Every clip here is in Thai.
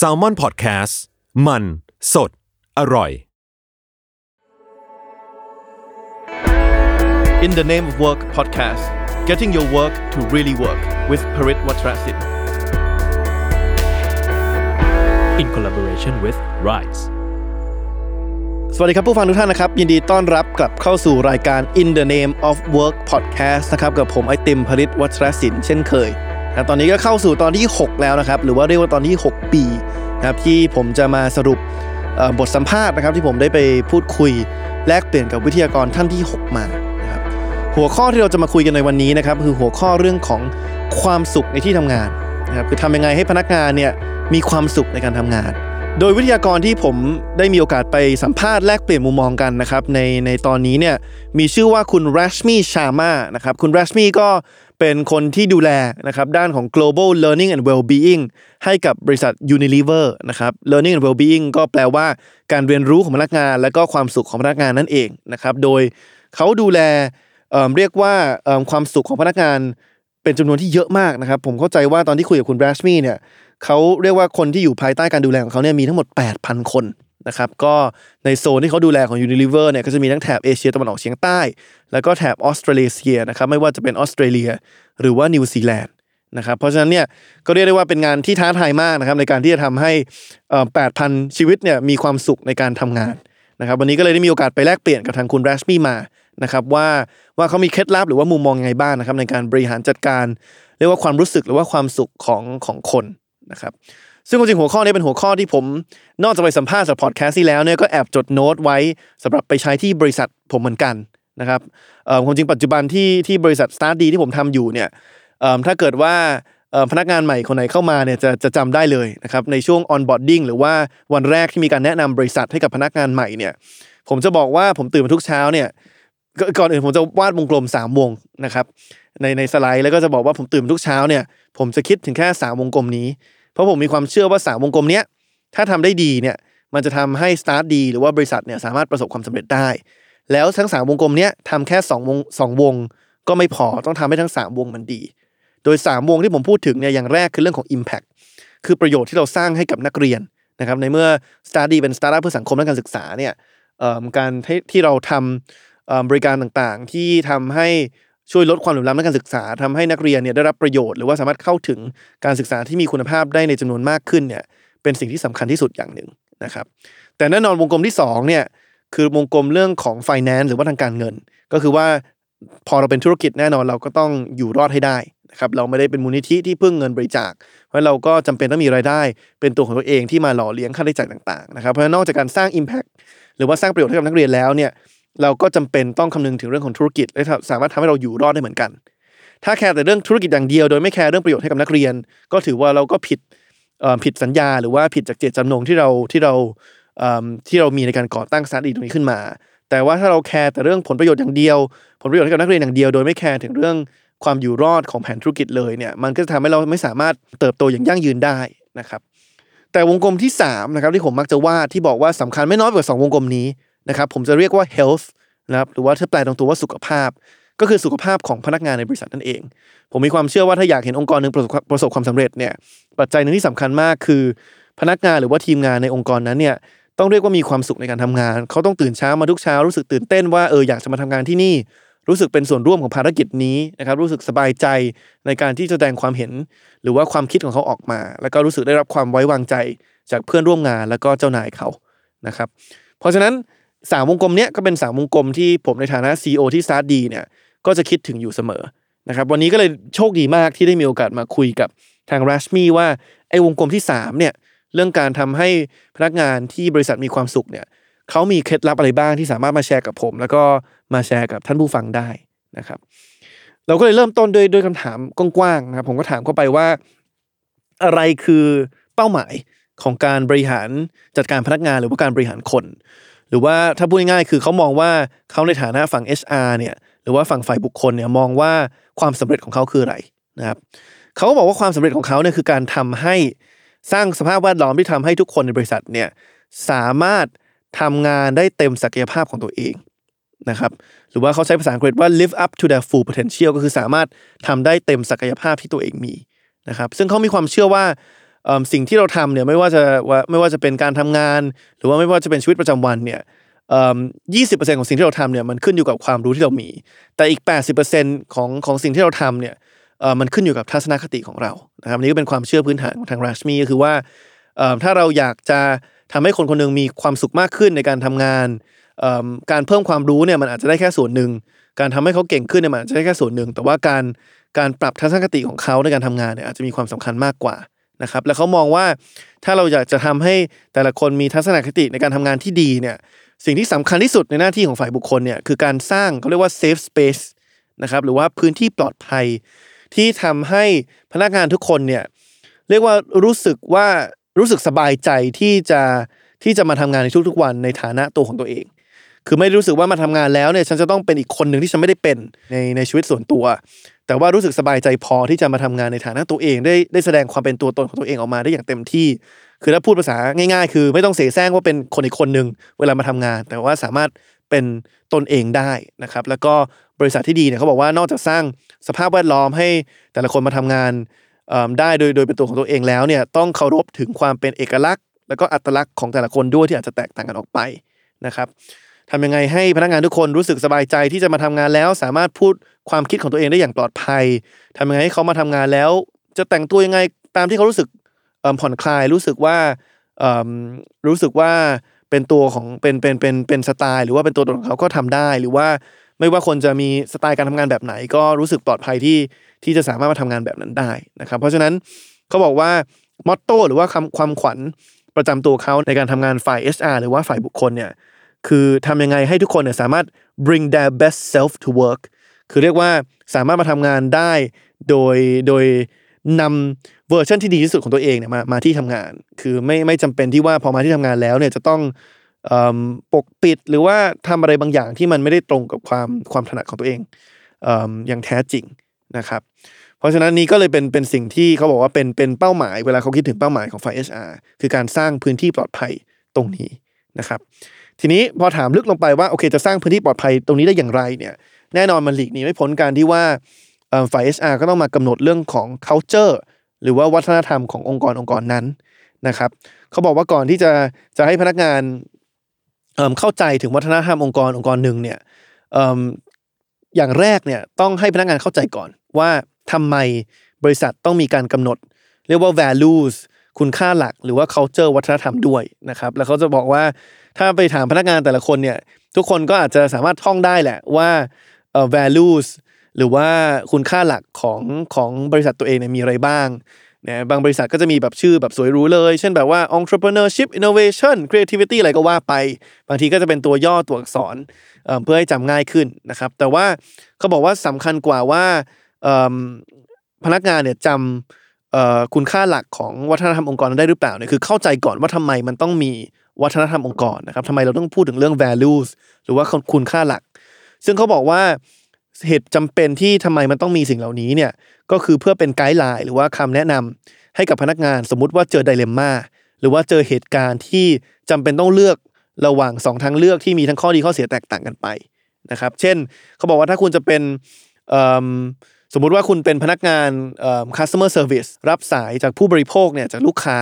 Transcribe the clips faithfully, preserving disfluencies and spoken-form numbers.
Salmon Podcast มันสดอร่อย In the Name of Work Podcast Getting Your Work to Really Work with Parit Watrasin In collaboration with Rites สวัสดีครับผู้ฟังทุกท่านนะครับยินดีต้อนรับกลับเข้าสู่รายการ In the Name of Work Podcast นะครับกับผมไอติมพริตวัชรศิลป์เช่นเคยตอนนี้ก็เข้าสู่ตอนที่หกแล้วนะครับหรือว่าเรียกว่าตอนที่หกปีนะครับที่ผมจะมาสรุปบทสัมภาษณ์นะครับที่ผมได้ไปพูดคุยแลกเปลี่ยนกับวิทยากรท่านที่หกมานะครับหัวข้อที่เราจะมาคุยกันในวันนี้นะครับคือหัวข้อเรื่องของความสุขในที่ทำงานนะครับคือทำยังไงให้พนักงานเนี่ยมีความสุขในการทำงานโดยวิทยากรที่ผมได้มีโอกาสไปสัมภาษณ์แลกเปลี่ยนมุมมองกันนะครับในในตอนนี้เนี่ยมีชื่อว่าคุณ Rasmi Chaman นะครับคุณ Rasmi ก็เป็นคนที่ดูแลนะครับด้านของ Global Learning and Wellbeing ให้กับบริษัท Unilever นะครับ Learning and Wellbeing ก็แปลว่าการเรียนรู้ของพนักงานและก็ความสุขของพนักงานนั่นเองนะครับโดยเขาดูแลเอ่อเรียกว่าเอ่อความสุขของพนักงานเป็นจำนวนที่เยอะมากนะครับผมเข้าใจว่าตอนที่คุยกับคุณ Rasmi เนี่ยเขาเรียกว่าคนที่อยู่ภายใต้การดูแลของเขาเนี่ยมีทั้งหมด แปดพัน คนนะครับก็ในโซนที่เขาดูแลของ Unilever เนี่ยก็จะมีทั้งแถบเอเชียตะวันออกเฉียงใต้แล้วก็แถบออสเตรเลียนะครับไม่ว่าจะเป็นออสเตรเลียหรือว่านิวซีแลนด์นะครับเพราะฉะนั้นเนี่ยก็เรียกได้ว่าเป็นงานที่ท้าทายมากนะครับในการที่จะทำให้เอ่อ แปดพัน ชีวิตเนี่ยมีความสุขในการทำงานนะครับวันนี้ก็เลยได้มีโอกาสไปแลกเปลี่ยนกับทางคุณ Rasmi มานะครับว่าว่าเขามีเคล็ดลับหรือว่ามุมมองยังไงบ้างนะครับในการบริหารจัดการเรียกว่าความรู้สึกหรือว่าความสุขของของคนนะครับซึ่งจริงๆหัวข้อนี้เป็นหัวข้อที่ผมนอกจากไปสัมภาษณ์จากพอดแคสต์ที่แล้วเนี่ยก็แอบจดโน้ตไว้สำหรับไปใช้ที่บริษัทผมเหมือนกันนะครับเอ่อความจริงปัจจุบันที่ที่บริษัท StartDee ที่ผมทำอยู่เนี่ยเอ่อถ้าเกิดว่าเอ่อพนักงานใหม่คนไหนเข้ามาเนี่ยจะจะจำได้เลยนะครับในช่วง onboarding หรือว่าวันแรกที่มีการแนะนำบริษัทให้กับพนักงานใหม่เนี่ยผมจะบอกว่าผมตื่นมาทุกเช้าเนี่ยก่อนอื่นผมจะวาดวงกลมสามวงนะครับในในสไลด์แล้วก็จะบอกว่าผมตื่นทุกเช้าเนี่ยผมจะคิดถึงแค่สามวงกลมนี้เพราะผมมีความเชื่อว่าสามวงกลมเนี้ยถ้าทำได้ดีเนี่ยมันจะทำให้ StartDee หรือว่าบริษัทเนี่ยสามารถประสบความสำเร็จได้แล้วทั้งสามวงกลมเนี้ยทำแค่สองวงสองวงก็ไม่พอต้องทำให้ทั้งสามวงมันดีโดยสามวงที่ผมพูดถึงเนี่ยอย่างแรกคือเรื่องของ Impact คือประโยชน์ที่เราสร้างให้กับนักเรียนนะครับในเมื่อ StartDee เป็นสตาร์ทอัพเพื่อสังคมและการศึกษาเนี่ยเอ่อการที่เราทำบริการต่างๆที่ทำให้ช่วยลดความเหลื่อมล้ำในการศึกษาทำให้นักเรียนเนี่ยได้รับประโยชน์หรือว่าสามารถเข้าถึงการศึกษาที่มีคุณภาพได้ในจำนวนมากขึ้นเนี่ยเป็นสิ่งที่สำคัญที่สุดอย่างหนึ่งนะครับแต่แน่นอนวงกลมที่สองเนี่ยคือวงกลมเรื่องของ finance หรือว่าทางการเงินก็คือว่าพอเราเป็นธุรกิจแน่นอนเราก็ต้องอยู่รอดให้ได้นะครับเราไม่ได้เป็นมูลนิธิที่พึ่งเงินบริจาคเพราะเราก็จำเป็นต้องมีรายได้เป็นตัวของตัวเองที่มาหล่อเลี้ยงค่าใช้จ่ายต่างๆนะครับเพราะฉะนั้นนอกจากการสร้าง impact หรือว่าสร้างประโยชน์ให้กับนักเรียนแล้วเนี่ยเราก็จำเป็นต้องคำนึงถึงเรื่องของธุรกิจและสามารถทำให้เราอยู่รอดได้เหมือนกันถ้าแคร์แต่เรื่องธุรกิจอย่างเดียวโดยไม่แคร์เรื่องประโยชน์ให้กับนักเรียนก็ถือว่าเราก็ผิดผิดสัญญาหรือว่าผิดจากเจตจำนงที่เราที่เราที่เรามีในการก่อตั้งสตาร์ทอัพตรงนี้ขึ้นมาแต่ว่าถ้าเราแคร์แต่เรื่องผลประโยชน์อย่างเดียวผลประโยชน์ให้กับนักเรียนอย่างเดียวโดยไม่แคร์ถึงเรื่องความอยู่รอดของแผนธุรกิจเลยเนี่ยมันก็จะทำให้เราไม่สามารถเติบโตอย่างยั่งยืนได้นะครับแต่วงกลมที่สามนะครับที่ผมมักจะวาดที่บอกว่าสำคัญไม่น้อยกว่าสองวงกลมนี้นะครับผมจะเรียกว่า health นะครับหรือว่าถ้าแปลตรงตัวว่าสุขภาพก็คือสุขภาพของพนักงานในบริษัทนั่นเองผมมีความเชื่อว่าถ้าอยากเห็นองค์กรนึงประสบประสบความสำเร็จเนี่ยปัจจัยนึงที่สำคัญมากคือพนักงานหรือว่าทีมงานในองค์กรนั้นเนี่ยต้องเรียกว่ามีความสุขในการทำงานเขาต้องตื่นเช้ามาทุกเช้ารู้สึกตื่นเต้นว่าเอออยากจะมาทำงานที่นี่รู้สึกเป็นส่วนร่วมของภารกิจนี้นะครับรู้สึกสบายใจในการที่จะแสดงความเห็นหรือว่าความคิดของเขาออกมาแล้วก็รู้สึกได้รับความไว้วางใจจากเพื่อนร่วมงานแล้วก็เจ้านายเขานะครับเพราะฉะนั้นสามวงกลมเนี้ยก็เป็นสามวงกลมที่ผมในฐานะ ซี อี โอ ที่ StartDee เนี่ยก็จะคิดถึงอยู่เสมอนะครับวันนี้ก็เลยโชคดีมากที่ได้มีโอกาสมาคุยกับทาง Rasmi ว่าไอ้วงกลมที่สามเนี่ยเรื่องการทำให้พนักงานที่บริษัทมีความสุขเนี่ยเขามีเคล็ดลับอะไรบ้างที่สามารถมาแชร์กับผมแล้วก็มาแชร์กับท่านผู้ฟังได้นะครับเราก็เลยเริ่มต้นด้วยด้วยคำถามกว้างๆนะครับผมก็ถามเข้าไปว่า อะไรคือเป้าหมายของการบริหารจัดการพนักงานหรือว่าการบริหารคนหรือว่าถ้าพูดง่ายๆคือเขามองว่าเขาในฐานะฝั่ง เอช อาร์ เนี่ยหรือว่าฝั่งฝ่ายบุคคลเนี่ยมองว่าความสำเร็จของเขาคืออะไรนะครับเขาบอกว่าความสำเร็จของเขาเนี่ยคือการทำให้สร้างสภาพแวดล้อมที่ทำให้ทุกคนในบริษัทเนี่ยสามารถทำงานได้เต็มศักยภาพของตัวเองนะครับหรือว่าเขาใช้ภาษาอังกฤษว่า live up to their full potential ก็คือสามารถทำได้เต็มศักยภาพที่ตัวเองมีนะครับซึ่งเขามีความเชื่อว่าสิ่งที่เราทำเนี่ยไม่ว่าจะไม่ว่าจะเป็นการทำงานหรือว่าไม่ว่าจะเป็นชีวิตประจำวันเนี่ยยี่สิบเปอร์เซ็นต์ของสิ่งที่เราทำเนี่ยมันขึ้นอยู่กับความรู้ที่เรามีแต่อีกแปดสิบเปอร์เซ็นต์ของของสิ่งที่เราทำเนี่ยมันขึ้นอยู่กับทัศนคติของเรานะครับนี่ก็เป็นความเชื่อพื้นฐานของทาง Rasmi ก็คือว่าถ้าเราอยากจะทำให้คนคนนึงมีความสุขมากขึ้นในการทำงานการเพิ่มความรู้เนี่ยมันอาจจะได้แค่ส่วนหนึ่งการทำให้เขาเก่งขึ้นเนี่ยมันอาจจะได้แค่ส่วนหนึ่งแต่ว่าการการปรับทัศนคติของเขาในการทำงานเนี่ยอาจจะมีความสำคัญมากกว่านะครับและเขามองว่าถ้าเราอยากจะทำให้แต่ละคนมีทัศนคติในการทำงานที่ดีเนี่ยสิ่งที่สำคัญที่สุดในหน้าที่ของฝ่ายบุคคลเนี่ยคือการสร้างเขาเรียกว่า safe space นะครับหรือว่าพื้นที่ปลอดภัยที่ทำให้พนักงานทุกคนเนี่ยเรียกว่ารู้สึกว่ารู้สึกสบายใจที่จะที่จะมาทำงานในทุกๆวันในฐานะตัวของตัวเองคือไม่รู้สึกว่ามาทำงานแล้วเนี่ยฉันจะต้องเป็นอีกคนหนึ่งที่ฉันไม่ได้เป็นในในชีวิตส่วนตัวแต่ว่ารู้สึกสบายใจพอที่จะมาทำงานในฐานะตัวเองได้ได้แสดงความเป็นตัวตนของตัวเองออกมาได้อย่างเต็มที่คือถ้าพูดภาษาง่ายๆคือไม่ต้องเสแสร้งว่าเป็นคนอีกคนนึงเวลามาทำงานแต่ว่าสามารถเป็นตนเองได้นะครับแล้วก็บริษัทที่ดีเนี่ยเขาบอกว่านอกจากสร้างสภาพแวดล้อมให้แต่ละคนมาทำงานได้โดยโดยเป็นตัวของตัวเองแล้วเนี่ยต้องเคารพถึงความเป็นเอกลักษณ์แล้วก็อัตลักษณ์ของแต่ละคนด้วยที่อาจจะแตกต่างกันออกไปนะครับทำยังไงให้พนักงานทุกคนรู้สึกสบายใจที่จะมาทำงานแล้วสามารถพูดความคิดของตัวเองได้อย่างปลอดภัยทำยังไงให้เขามาทำงานแล้วจะแต่งตัวยังไงตามที่เขารู้สึกผ่อนคลายรู้สึกว่ารู้สึกว่าเป็นตัวของเป็นเป็นเป็นเป็นสไตล์หรือว่าเป็นตัวตนของเขาก็ทำได้หรือว่าไม่ว่าคนจะมีสไตล์การทำงานแบบไหนก็รู้สึกปลอดภัยที่ที่จะสามารถมาทำงานแบบนั้นได้นะครับเพราะฉะนั้นเขาบอกว่ามอตโต้หรือว่าคำความขวัญประจำตัวเขาในการทำงานฝ่าย เอช อาร์ หรือว่าฝ่ายบุคคลเนี่ยคือทำยังไงให้ทุกคนเนี่ยสามารถ bring their best self to work คือเรียกว่าสามารถมาทำงานได้โดยโดยนำเวอร์ชันที่ดีที่สุดของตัวเองเนี่ยมามาที่ทำงานคือไม่ไม่จำเป็นที่ว่าพอมาที่ทำงานแล้วเนี่ยจะต้องปกปิดหรือว่าทำอะไรบางอย่างที่มันไม่ได้ตรงกับความความถนัดของตัวเองอย่างแท้จริงนะครับเพราะฉะนั้นนี่ก็เลยเป็นเป็นสิ่งที่เขาบอกว่าเป็นเป็นเป้าหมายเวลาเขาคิดถึงเป้าหมายของฝ่าย เอช อาร์ คือการสร้างพื้นที่ปลอดภัยตรงนี้นะครับทีนี้พอถามลึกลงไปว่าโอเคจะสร้างพื้นที่ปลอดภัยตรงนี้ได้อย่างไรเนี่ยแน่นอนมันหลีกหนีไม่พ้นการที่ว่าฝ่าย เอช อาร์ ก็ต้องมากำหนดเรื่องของ culture หรือว่าวัฒนธรรมขององค์กรองค์กรนั้นนะครับเขาบอกว่าก่อนที่จะจะให้พนักงานเข้าใจถึงวัฒนธรรมองค์กรองค์กรหนึ่งเนี่ยอย่างแรกเนี่ยต้องให้พนักงานเข้าใจก่อนว่าทำไมบริษัทต้องมีการกำหนดเรียกว่า values คุณค่าหลักหรือว่า culture วัฒนธรรมด้วยนะครับแล้วเขาจะบอกว่าถ้าไปถามพนักงานแต่ละคนเนี่ยทุกคนก็อาจจะสามารถท่องได้แหละว่า values หรือว่าคุณค่าหลักของของบริษัทตัวเองเนี่ยมีอะไรบ้างนะบางบริษัทก็จะมีแบบชื่อแบบสวยหรูเลยเช่นแบบว่า entrepreneurship innovation creativity อะไรก็ว่าไปบางทีก็จะเป็นตัวย่อตัวอักษรเอ่อเพื่อให้จำง่ายขึ้นนะครับแต่ว่าเขาบอกว่าสำคัญกว่าว่าพนักงานเนี่ยจำเอ่อคุณค่าหลักของวัฒนธรรมองค์กรได้หรือเปล่าเนี่ยคือเข้าใจก่อนว่าทำไมมันต้องมีวัฒนธรรมองค์กรนะครับทำไมเราต้องพูดถึงเรื่อง values หรือว่าคุณค่าหลักซึ่งเขาบอกว่าเหตุจำเป็นที่ทำไมมันต้องมีสิ่งเหล่านี้เนี่ยก็คือเพื่อเป็นไกด์ไลน์หรือว่าคำแนะนำให้กับพนักงานสมมุติว่าเจอไดเลมม่าหรือว่าเจอเหตุการณ์ที่จำเป็นต้องเลือกระหว่างสองทางเลือกที่มีทั้งข้อดีข้อเสียแตกต่างกันไปนะครับเช่นเขาบอกว่าถ้าคุณจะเป็นสมมุติว่าคุณเป็นพนักงาน customer service รับสายจากผู้บริโภคเนี่ยจากลูกค้า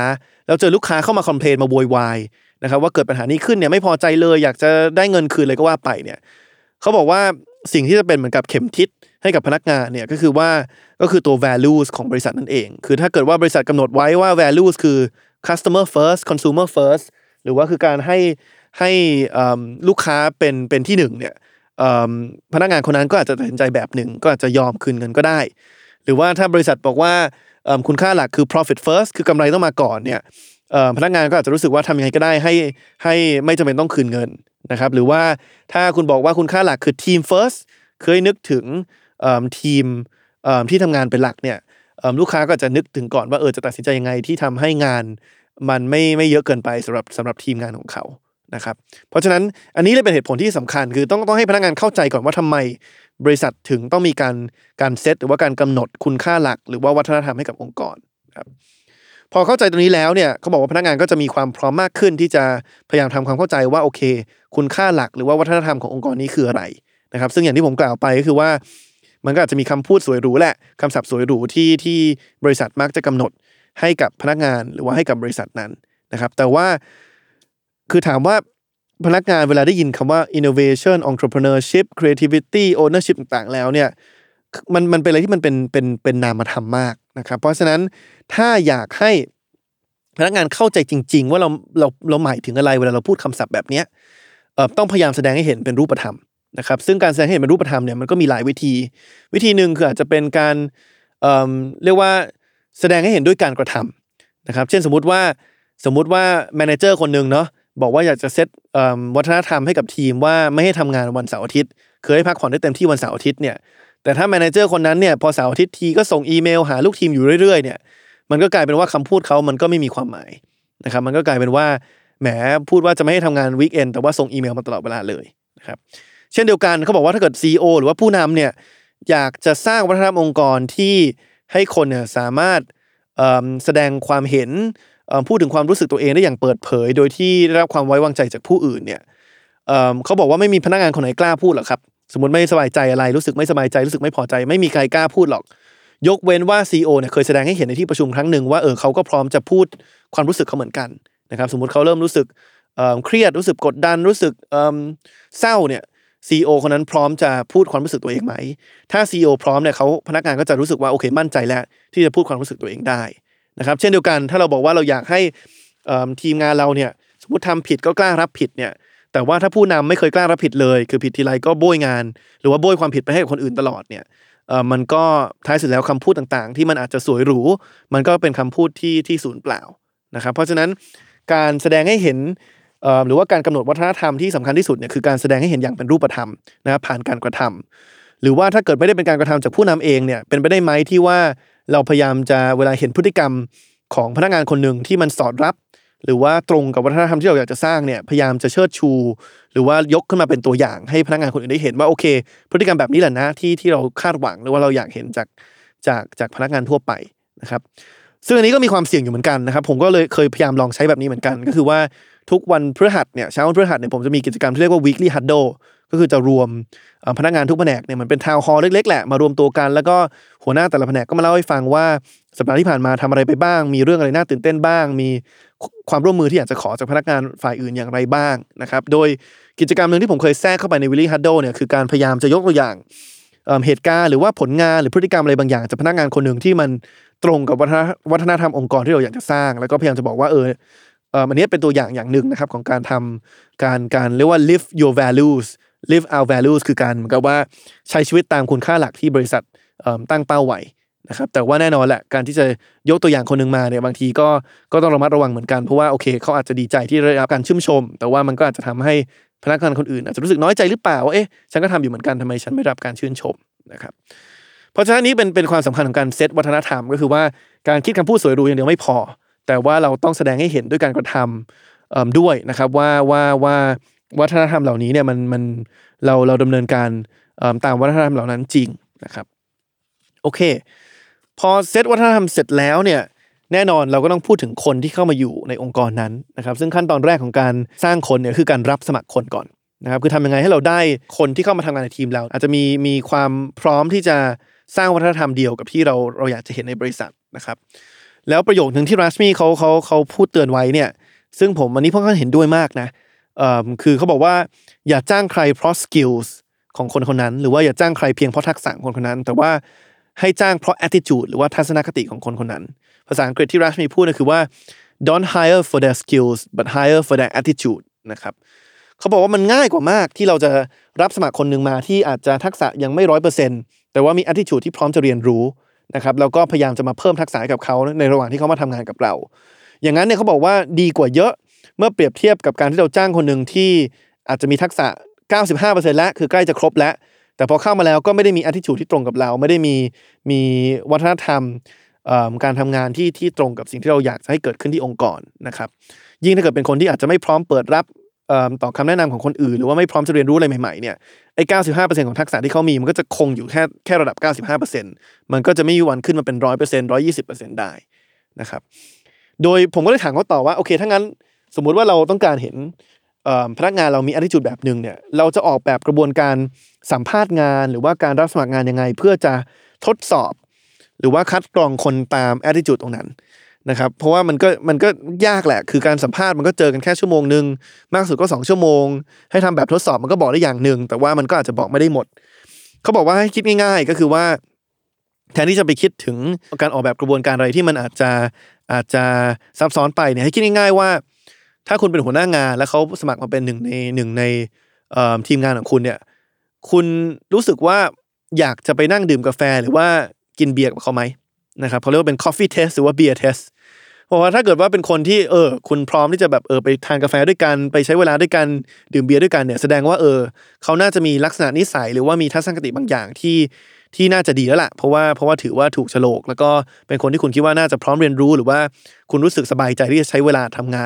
แล้วเจอลูกค้าเข้ามาคอมเพลนมาโวยวายนะครับว่าเกิดปัญหานี้ขึ้นเนี่ยไม่พอใจเลยอยากจะได้เงินคืนเลยก็ว่าไปเนี่ยเขาบอกว่าสิ่งที่จะเป็นเหมือนกับเข็มทิศให้กับพนักงานเนี่ยก็คือว่าก็คือตัว values ของบริษัทนั่นเองคือถ้าเกิดว่าบริษัทกำหนดไว้ว่า values คือ customer first consumer first หรือว่าคือการให้ให้ลูกค้าเป็นเป็นที่หนึ่งเนี่ยพนักงานคนนั้นก็อาจจะตัดสินใจแบบหนึ่งก็อาจจะยอมคืนเงินก็ได้หรือว่าถ้าบริษัทบอกว่าคุณค่าหลักคือ profit first คือกำไรต้องมาก่อนเนี่ยพนักงานก็อาจจะรู้สึกว่าทำยังไงก็ได้ให้ให้ไม่จำเป็นต้องคืนเงินนะครับหรือว่าถ้าคุณบอกว่าคุณค่าหลักคือ team first เคยนึกถึงทีมที่ทำงานเป็นหลักเนี่ย ลูกค้าก็จะนึกถึงก่อนว่าเออจะตัดสินใจยังไงที่ทำให้งานมันไม่ไม่เยอะเกินไปสำหรับสำหรับทีมงานของเขานะครับเพราะฉะนั้นอันนี้เลยเป็นเหตุผลที่สำคัญคือต้องต้องให้พนักงานเข้าใจก่อนว่าทำไมบริษัทถึงต้องมีการการเซตหรือว่าการกำหนดคุณค่าหลักหรือว่าวัฒนธรรมให้กับองค์กรครับพอเข้าใจตรงนี้แล้วเนี่ยเขาบอกว่าพนักงานก็จะมีความพร้อมมากขึ้นที่จะพยายามทำความเข้าใจว่าโอเคคุณค่าหลักหรือว่าวัฒนธรรมขององค์กรนี้คืออะไรนะครับซึ่งอย่างที่ผมกล่าวไปก็คือว่ามันก็อาจจะมีคำพูดสวยหรูแหละคำศัพท์สวยหรูที่ที่บริษัทมักจะกำหนดให้กับพนักงานหรือว่าให้กับบริษัทนั้นนะครับแต่ว่าคือถามว่าพนักงานเวลาได้ยินคำว่า innovation entrepreneurship creativity ownership ต่างๆแล้วเนี่ยมันมันเป็นอะไรที่มันเป็นเป็นเป็นนามธรรมมากนะครับเพราะฉะนั้นถ้าอยากให้พนักงานเข้าใจจริงๆว่าเราเราเราหมายถึงอะไรเวลาเราพูดคำศัพท์แบบนี้เอ่อต้องพยายามแสดงให้เห็นเป็นรูปธรรมนะครับซึ่งการแสดงให้เห็นเป็นรูปธรรมเนี่ยมันก็มีหลายวิธีวิธีนึงคืออาจจะเป็นการเอ่อเรียกว่าแสดงให้เห็นด้วยการกระทำนะครับเช่นสมมุติว่าสมมุติว่าแมเนเจอร์คนนึงเนาะบอกว่าอยากจะเซตวัฒนธรรมให้กับทีมว่าไม่ให้ทำงานวันเสาร์อาทิตย์เคยให้พักผ่อนได้เต็มที่วันเสาร์อาทิตย์เนี่ยแต่ถ้าแมเนเจอร์คนนั้นเนี่ยพอเสาร์อาทิตย์ทีก็ส่งอีเมลหาลูกทีมอยู่เรื่อยๆเนี่ยมันก็กลายเป็นว่าคำพูดเขามันก็ไม่มีความหมายนะครับมันก็กลายเป็นว่าแหมพูดว่าจะไม่ให้ทำงานวีคเอนด์แต่ว่าส่งอีเมลมาตลอดเวลาเลยนะครับเช่นเดียวกันเขาบอกว่าถ้าเกิด ซี อี โอ หรือว่าผู้นำเนี่ยอยากจะสร้างวัฒนธรรมองค์กรที่ให้คนเนี่ยสามารถแสดงความเห็นพูดถึงความรู้สึกตัวเองได้อย่างเปิดเผยโดยที่ได้รับความไว้วางใจจากผู้อื่นเนี่ย เอ่อ เขาบอกว่าไม่มีพนักงานคนไหนกล้าพูดหรอกครับสมมติไม่สบายใจอะไรรู้สึกไม่สบายใจรู้สึกไม่พอใจไม่มีใครกล้าพูดหรอกยกเว้นว่า ซี อี โอ เนี่ยเคยแสดงให้เห็นในที่ประชุมครั้งนึงว่าเออเขาก็พร้อมจะพูดความรู้สึกเขาเหมือนกันนะครับสมมติเขาเริ่มรู้สึกเครียดรู้สึกกดดันรู้สึกเศร้าเนี่ย ซี อี โอ คนนั้นพร้อมจะพูดความรู้สึกตัวเองไหมถ้า ซี อี โอ พร้อมเนี่ยเขาพนักงานก็จะรู้สึกว่าโอเคมั่นใจแล้วที่จะพูดความรู้สึกตัวเองได้นะครับเช่นเดียวกันถ้าเราบอกว่าเราอยากให้ทีมงานเราเนี่ยสมมติทำผิดก็กล้ารับผิดเนี่ยแต่ว่าถ้าผู้นำไม่เคยกล้ารับผิดเลยคือผิดทีไรก็โบยงานหรือว่าโบยความผิดไปให้คนอื่นตลอดเนี่ยมันก็ท้ายสุดแล้วคำพูดต่างๆที่มันอาจจะสวยหรูมันก็เป็นคำพูดที่ที่สูญเปล่านะครับเพราะฉะนั้นการแสดงให้เห็นหรือว่าการกำหนดวัฒนธรรมที่สำคัญที่สุดเนี่ยคือการแสดงให้เห็นอย่างเป็นรูปธรรมนะครับผ่านการกระทำหรือว่าถ้าเกิดไม่ได้เป็นการกระทำจากผู้นำเองเนี่ยเป็นไปได้ไหมที่ว่าเราพยายามจะเวลาเห็นพฤติกรรมของพนักงานคนหนึ่งที่มันสอดรับหรือว่าตรงกับวัฒนธรรมที่เราอยากจะสร้างเนี่ยพยายามจะเชิดชูหรือว่ายกขึ้นมาเป็นตัวอย่างให้พนักงานคนอื่นได้เห็นว่าโอเคพฤติกรรมแบบนี้แหละนะที่ที่เราคาดหวังหรือว่าเราอยากเห็นจากจากจากพนักงานทั่วไปนะครับซึ่งอันนี้ก็มีความเสี่ยงอยู่เหมือนกันนะครับผมก็เลยเคยพยายามลองใช้แบบนี้เหมือนกันก็คือว่าทุกวันพฤหัสเนี่ยเช้าวันพฤหัสเนี่ยผมจะมีกิจกรรมที่เรียกว่า weekly huddleก็คือจะรวมพนักงานทุกแผนกเนี่ยมันเป็นทาวน์ฮอลล์เล็กๆแหละมารวมตัวกันแล้วก็หัวหน้าแต่ละแผนกก็มาเล่าให้ฟังว่าสัปดาห์ที่ผ่านมาทำอะไรไปบ้างมีเรื่องอะไรน่าตื่นเต้นบ้างมีความร่วมมือที่อยากจะขอจากพนักงานฝ่ายอื่นอย่างไรบ้างนะครับโดยกิจกรรมนึงที่ผมเคยแทรกเข้าไปในวิลลี่ฮัดเดิลเนี่ยคือการพยายามจะยกตัวอย่างเหตุการณ์หรือว่าผลงานหรือพฤติกรรมอะไรบางอย่างจากพนักงานคนหนึ่งที่มันตรงกับวัฒนธรรมองค์กรที่เราอยากจะสร้างแล้วก็พยายามจะบอกว่าเอออันนี้เป็นตัวอย่างอย่างนึงนะครับของการทำการการเรียกว่า live your values live our values คือการเหมือนกับว่าใช้ชีวิตตามคุณค่าหลักที่บริษัทตั้งเป้าไว้นะครับแต่ว่าแน่นอนแหละการที่จะยกตัวอย่างคนนึงมาเนี่ยบางทีก็ก็ต้องระมัดระวังเหมือนกันเพราะว่าโอเคเขาอาจจะดีใจที่ได้รับการชื่นชมแต่ว่ามันก็อาจจะทำให้พนักงานคนอื่นอาจจะรู้สึกน้อยใจหรือเปล่าว่าเอ๊ะฉันก็ทำอยู่เหมือนกันทำไมฉันไม่รับการชื่นชมนะครับเพราะฉะนั้นนี้เป็นเป็นความสำคัญของการเซตวัฒนธรรมก็คือว่าการคิดคำพูดสวยหรูอย่างเดียวไม่พอแต่ว่าเราต้องแสดงให้เห็นด้วยการกระทำด้วยนะครับว่าว่าว่าวัฒนธรรมเหล่านี้เนี่ยมันมันเราเราดำเนินการตามวัฒนธรรมเหล่านั้นจริงนะครับโอเคพอเซตวัฒนธรรมเสร็จแล้วเนี่ยแน่นอนเราก็ต้องพูดถึงคนที่เข้ามาอยู่ในองค์กรนั้นนะครับซึ่งขั้นตอนแรกของการสร้างคนเนี่ยคือการรับสมัครคนก่อนนะครับคือทำยังไงให้เราได้คนที่เข้ามาทำงานในทีมเราอาจจะมีมีความพร้อมที่จะสร้างวัฒนธรรมเดียวกับที่เราเราอยากจะเห็นในบริษัทนะครับแล้วประโยคนึงที่ Rasmi เขาเขาเขาพูดเตือนไว้เนี่ยซึ่งผมอันนี้ค่อนข้างเห็นด้วยมากนะเอ่อคือเขาบอกว่าอย่าจ้างใครเพราะสกิลส์ของคนคนนั้นหรือว่าอย่าจ้างใครเพียงเพราะทักษะของคนคนนั้นแต่ว่าให้จ้างเพราะ attitude หรือว่าทัศนคติของคนคนนั้นภาษาอังกฤษที่ Rasmi พูดนะคือว่า don't hire for their skills but hire for their attitude นะครับเขาบอกว่ามันง่ายกว่ามากที่เราจะรับสมัครคนนึงมาที่อาจจะทักษะยังไม่ หนึ่งร้อยเปอร์เซ็นต์ แต่ว่ามี attitude ที่พร้อมจะเรียนรู้นะครับแล้วก็พยายามจะมาเพิ่มทักษะให้กับเขาในระหว่างที่เขามาทำงานกับเราอย่างนั้นเนี่ยเขาบอกว่าดีกว่าเยอะเมื่อเปรียบเทียบกับการที่เราจ้างคนหนึ่งที่อาจจะมีทักษะ เก้าสิบห้าเปอร์เซ็นต์ แล้วคือใกล้จะครบแล้วแต่พอเข้ามาแล้วก็ไม่ได้มี attitude ที่ตรงกับเราไม่ได้มีมีวัฒนธรรม การทำงานที่ที่ตรงกับสิ่งที่เราอยากจะให้เกิดขึ้นที่องค์กรนะครับยิ่งถ้าเกิดเป็นคนที่อาจจะไม่พร้อมเปิดรับต่อคำแนะนำของคนอื่นหรือว่าไม่พร้อมจะเรียนรู้อะไรใหม่ๆเนี่ยไอ้ เก้าสิบห้าเปอร์เซ็นต์ ของทักษะที่เขามีมันก็จะคงอยู่แค่แค่ระดับ เก้าสิบห้าเปอร์เซ็นต์ มันก็จะไม่มีวันขึ้นมาเป็น หนึ่งร้อยเปอร์เซ็นต์ หนึ่งร้อยยี่สิบเปอร์เซ็นต์ ได้นะครับโดยผมก็เลยถามเขาต่อว่าโอเคถ้างั้นสมมุติว่าเราต้องการเห็นพนักงานเรามี attitude แบบนึงเนี่ยเราจะออกแบบกระบวนการสัมภาษณ์งานหรือว่าการรับสมัครงานยังไงเพื่อจะทดสอบหรือว่าคัดกรองคนตาม attitude ตรงนั้นนะครับเพราะว่ามันก็มันก็ยากแหละคือการสัมภาษณ์มันก็เจอกันแค่ชั่วโมงนึงมากสุดก็สองชั่วโมงให้ทำแบบทดสอบมันก็บอกได้อย่างนึงแต่ว่ามันก็อาจจะบอกไม่ได้หมดเขาบอกว่าให้คิดง่ายๆก็คือว่าแทนที่จะไปคิดถึงการออกแบบกระบวนการอะไรที่มันอาจจะอาจจะซับซ้อนไปเนี่ยให้คิดง่ายๆว่าถ้าคุณเป็นหัวหน้างานแล้วเขาสมัครมาเป็นหนึ่งในหนึ่งในทีมงานของคุณเนี่ยคุณรู้สึกว่าอยากจะไปนั่งดื่มกาแฟหรือว่ากินเบียร์กับเขาไหมนะครับเขาเรียกว่าเป็น coffee test หรือว่า beer test เพราะว่าถ้าเกิดว่าเป็นคนที่เออคุณพร้อมที่จะแบบเออไปทานกาแฟด้วยกันไปใช้เวลาด้วยกันดื่มเบียร์ด้วยกันเนี่ยแสดงว่าเออเขาน่าจะมีลักษณะนิสัยหรือว่ามีทัศนคติบางอย่างที่ที่น่าจะดีแล้วล่ะเพราะว่าเพราะว่าถือว่าถูกโฉลกแล้วก็เป็นคนที่คุณคิดว่าน่าจะพร้อมเรียนรู้หรือว่าคุณรู้สึกสบายใจที่จะใช้เวลาทำงาน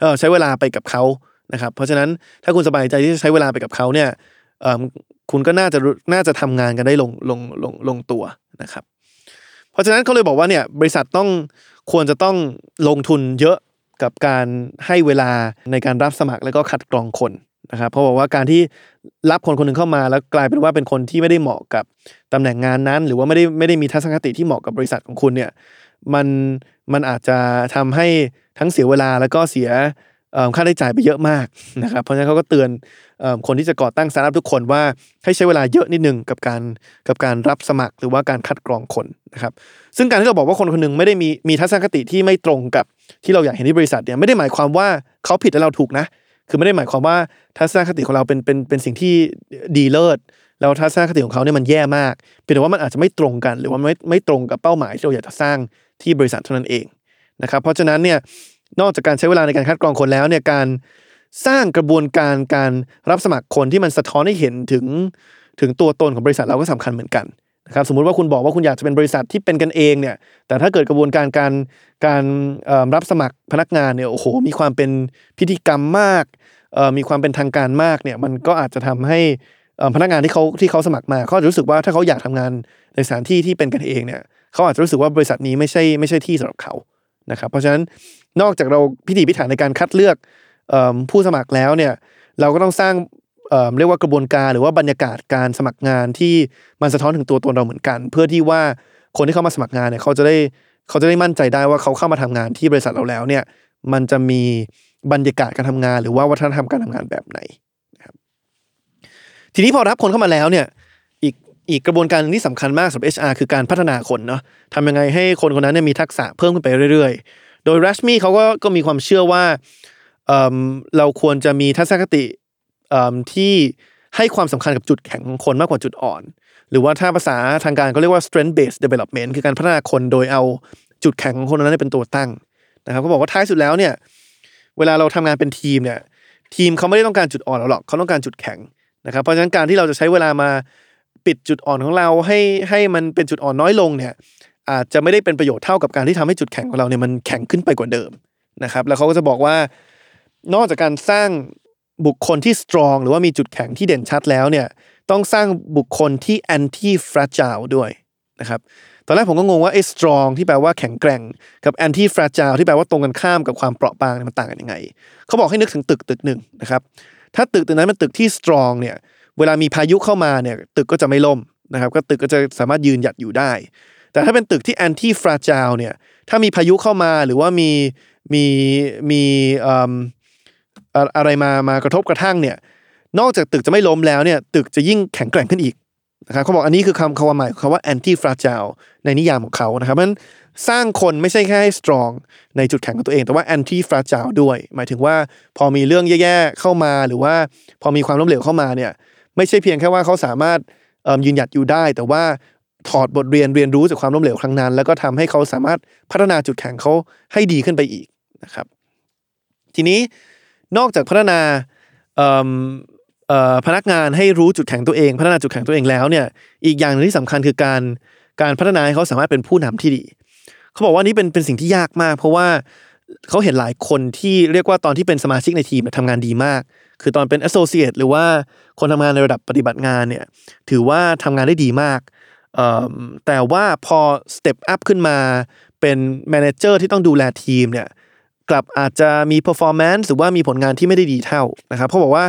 เออใช้เวลาไปกับเขานะครับเพราะฉะนั้นถ้าคุณสบายใจที่จะใช้เวลาไปกับเขาเนี่ยเออคุณก็น่าจะน่าจะทำงานกันได้ลงลงลงลงตัวนะครับเพราะฉะนั้นเขาเลยบอกว่าเนี่ยบริษัทต้องควรจะต้องลงทุนเยอะกับการให้เวลาในการรับสมัครแล้วก็คัดกรองคนนะครับเพราะบอกว่าการที่รับคนคนนึงเข้ามาแล้วกลายเป็นว่าเป็นคนที่ไม่ได้เหมาะกับตำแหน่งงานนั้นหรือว่าไม่ได้ไม่ได้มีทัศนคติที่เหมาะกับบริษัทของคุณเนี่ยมันมันอาจจะทำให้ทั้งเสียเวลาแล้วก็เสียค่าใช้จ่ายไปเยอะมากนะครับเพราะฉะนั้นเขาก็เตือนคนที่จะก่อตั้งสตาร์ทอัพทุกคนว่าให้ใช้เวลาเยอะนิดนึงกับการกับการรับสมัครหรือว่าการคัดกรองคนนะครับซึ่งการที่เราบอกว่าคนคนนึงไม่ได้มีมีทัศนคติที่ไม่ตรงกับที่เราอยากเห็นที่บริษัทเนี่ยไม่ได้หมายความว่าเขาผิดและเราถูกนะคือไม่ได้หมายความว่าทัศนคติของเราเป็นเป็นเป็นสิ่งที่ดีเลิศแล้วทัศนคติของเขาเนี่ยมันแย่มากเพียงแต่ว่ามันอาจจะไม่ตรงกันหรือว่าไม่ไม่ตรงกับเป้าหมายที่เราอยากจะสร้างที่บริษัทเท่านั้นเองนะครับเพราะฉะนั้นเนี่ยนอกจากการใช้เวลาในการคัดกรองคนแล้วเนี่ยการสร้างกระบวนการการรับสมัครคนที่มันสะท้อนให้เห็นถึงถึงตัวตนของบริษัทเราก็สำคัญเหมือนกันนะครับสมมุติว่าคุณบอกว่าคุณอยากจะเป็นบริษัทที่เป็นกันเองเนี่ยแต่ถ้าเกิดกระบวนการการการรับสมัครพนักงานเนี่ยโอ้โหมีความเป็นพิธีกรรมมากมีความเป็นทางการมากเนี่ยมันก็อาจจะทำให้พนักงานที่เขาที่เขาสมัครมาเขาจะรู้สึกว่าถ้าเขาอยากทำงานในสถานที่ที่เป็นกันเองเนี่ยเขาอาจจะรู้สึกว่าบริษัทนี้ไม่ใช่ไม่ใช่ที่สำหรับเขานะครับเพราะฉะนั้นนอกจากเราพิถีพิถันในการคัดเลือกผู้สมัครแล้วเนี่ยเราก็ต้องสร้างเรียกว่ากระบวนการหรือว่าบรรยากาศการสมัครงานที่มันสะท้อนถึงตัวตนเราเหมือนกันเพื่อที่ว่าคนที่เข้ามาสมัครงานเนี่ยเขาจะได้เขาจะได้มั่นใจได้ว่าเขาเข้ามาทำงานที่บริษัทเราแล้วเนี่ยมันจะมีบรรยากาศการทำงานหรือว่าวัฒนธรรมการทำงานแบบไหนนะครับทีนี้พอรับคนเข้ามาแล้วเนี่ยอีกอีกกระบวนการนึงที่สำคัญมากสำหรับ เอช อาร์ คือการพัฒนาคนเนาะทำยังไงให้คนคนนั้นเนี่ยมีทักษะเพิ่มขึ้นไปเรื่อยๆโดย Rasmi เขาก็ก็มีความเชื่อว่าเอ่อเราควรจะมีทัศนคติที่ให้ความสำคัญกับจุดแข็งของคนมากกว่าจุดอ่อนหรือว่าถ้าภาษาทางการเขาเรียกว่า strength based development คือการพัฒนาคนโดยเอาจุดแข็งของคนนั้นเป็นตัวตั้งนะครับเขาบอกว่าท้ายสุดแล้วเนี่ยเวลาเราทำงานเป็นทีมเนี่ยทีมเขาไม่ได้ต้องการจุดอ่อนเราหรอกเขาต้องการจุดแข็งนะครับเพราะฉะนั้นการที่เราจะใช้เวลามาปิดจุดอ่อนของเราให้ให้มันเป็นจุดอ่อนน้อยลงเนี่ยอาจจะไม่ได้เป็นประโยชน์เท่ากับการที่ทำให้จุดแข็งของเราเนี่ยมันแข็งขึ้นไปกว่าเดิมนะครับแล้วเขาก็จะบอกว่านอกจากการสร้างบุคคลที่ strong หรือว่ามีจุดแข็งที่เด่นชัดแล้วเนี่ยต้องสร้างบุคคลที่ anti fragile ด้วยนะครับตอนแรกผมก็งงว่าไอ้ strong ที่แปลว่าแข็งแกร่งกับ anti fragile ที่แปลว่าตรงกันข้ามกับความเปราะบางมันต่างกันยังไงเขาบอกให้นึกถึงตึกตึกหนึ่งนะครับถ้าตึกตึกนั้นเป็นตึกที่ strong เนี่ยเวลามีพายุเข้ามาเนี่ยตึกก็จะไม่ล่มนะครับก็ตึกก็จะสามารถยืนหยัดอยู่ได้แต่ถ้าเป็นตึกที่ anti fragile เนี่ยถ้ามีพายุเข้ามาหรือว่ามีมีมีอะไรมามากระทบกระทั่งเนี่ยนอกจากตึกจะไม่ล้มแล้วเนี่ยตึกจะยิ่งแข็งแกร่งขึ้นอีกนะครับเขาบอกอันนี้คือคำความหมายของคำว่า anti fragile ในนิยามของเขานะครับเพราะฉะนั้นสร้างคนไม่ใช่แค่ให้ strong ในจุดแข็งของตัวเองแต่ว่า anti fragile ด้วยหมายถึงว่าพอมีเรื่องแย่ๆเข้ามาหรือว่าพอมีความล้มเหลวเข้ามาเนี่ยไม่ใช่เพียงแค่ว่าเขาสามารถยืนหยัดอยู่ได้แต่ว่าถอดบทเรียนเรียนรู้จากความล้มเหลวครั้งนั้นแล้วก็ทำให้เขาสามารถพัฒนาจุดแข็งเขาให้ดีขึ้นไปอีกนะครับทีนี้นอกจากพัฒนาพนักงานให้รู้จุดแข็งตัวเองพัฒนาจุดแข็งตัวเองแล้วเนี่ยอีกอย่างนึงที่สำคัญคือการการพัฒนาให้เขาสามารถเป็นผู้นำที่ดี เขาบอกว่านี่เป็นเป็นสิ่งที่ยากมากเพราะว่าเขาเห็นหลายคนที่เรียกว่าตอนที่เป็นสมาชิกในทีมทำงานดีมากคือตอนเป็น associate หรือว่าคนทำงานในระดับปฏิบัติงานเนี่ยถือว่าทำงานได้ดีมากแต่ว่าพอ step up ขึ้นมาเป็น manager ที่ต้องดูแลทีมเนี่ยกลับอาจจะมี performance หรือว่ามีผลงานที่ไม่ได้ดีเท่านะครับเขาบอกว่า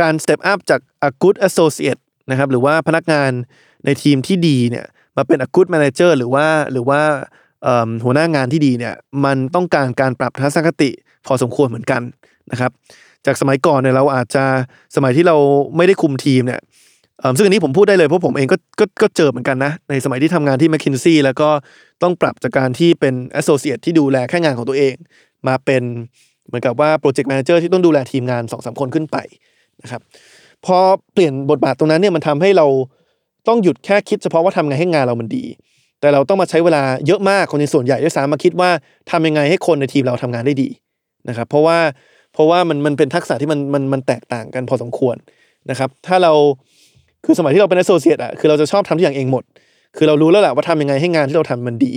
การ step up จาก a good associate นะครับหรือว่าพนักงานในทีมที่ดีเนี่ยมาเป็น a good manager หรือว่าหรือว่าหัวหน้างานที่ดีเนี่ยมันต้องการการปรับทัศนคติพอสมควรเหมือนกันนะครับจากสมัยก่อนเนี่ยเราอาจจะสมัยที่เราไม่ได้คุมทีมเนี่ยซึ่งอันนี้ผมพูดได้เลยเพราะผมเองก็ก็ก็เจอเหมือนกันนะในสมัยที่ทำงานที่ McKinsey แล้วก็ต้องปรับจากการที่เป็น associate ที่ดูแลแค่งานของตัวเองมาเป็นเหมือนกับว่า project manager ที่ต้องดูแลทีมงาน สองถึงสาม คนขึ้นไปนะครับพอเปลี่ยนบทบาทตรงนั้นเนี่ยมันทำให้เราต้องหยุดแค่คิดเฉพาะว่าทำไงให้งานเรามันดีแต่เราต้องมาใช้เวลาเยอะมากคนในส่วนใหญ่ด้วยซ้ำมาคิดว่าทำยังไงให้คนในทีมเราทำงานได้ดีนะครับเพราะว่าเพราะว่ามันมันเป็นทักษะที่มันมันมันแตกต่างกันพอสมควรนะครับถ้าเราคือสมัยที่เราเป็น associate อ่ะคือเราจะชอบทำทุกอย่างเองหมดคือเรารู้แล้วแหละว่าทำยังไงให้งานที่เราทำมันดี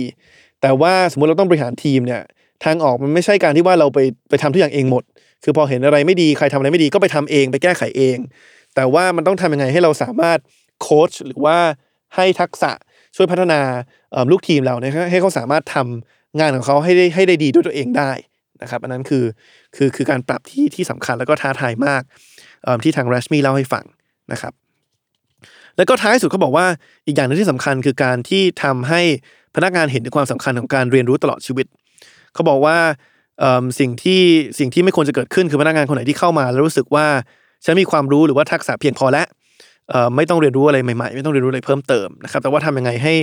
แต่ว่าสมมติเราต้องบริหารทีมเนี่ยทางออกมันไม่ใช่การที่ว่าเราไปไปทำทุกอย่างเองหมดคือพอเห็นอะไรไม่ดีใครทำอะไรไม่ดีก็ไปทำเองไปแก้ไขเองแต่ว่ามันต้องทำยังไงให้เราสามารถโค้ชหรือว่าให้ทักษะช่วยพัฒนาลูกทีมเราเนี่ยให้เขาสามารถทำงานของเขาให้ได้ให้ได้ดีด้วยตัวเองได้นะครับอันนั้นคือคือคือการปรับที่ที่สำคัญแล้วก็ท้าทายมากที่ทาง Rasmi เล่าให้ฟังนะครับแล้วก็ท้ายสุดเขาบอกว่าอีกอย่างนึงที่สำคัญคือการที่ทำให้พนักงานเห็นถึงความสำคัญของการเรียนรู้ตลอดชีวิตเขาบอกว่าสิ่งที่สิ่งที่ไม่ควรจะเกิดขึ้นคือพนักงานคนไหนที่เข้ามาแล้วรู้สึกว่าฉันมีความรู้หรือว่าทักษะเพียงพอแล้วไม่ต้องเรียนรู้อะไรใหม่ๆไม่ต้องเรียนรู้อะไรเพิ่มเติมนะครับแต่ว่าทำยังไงให้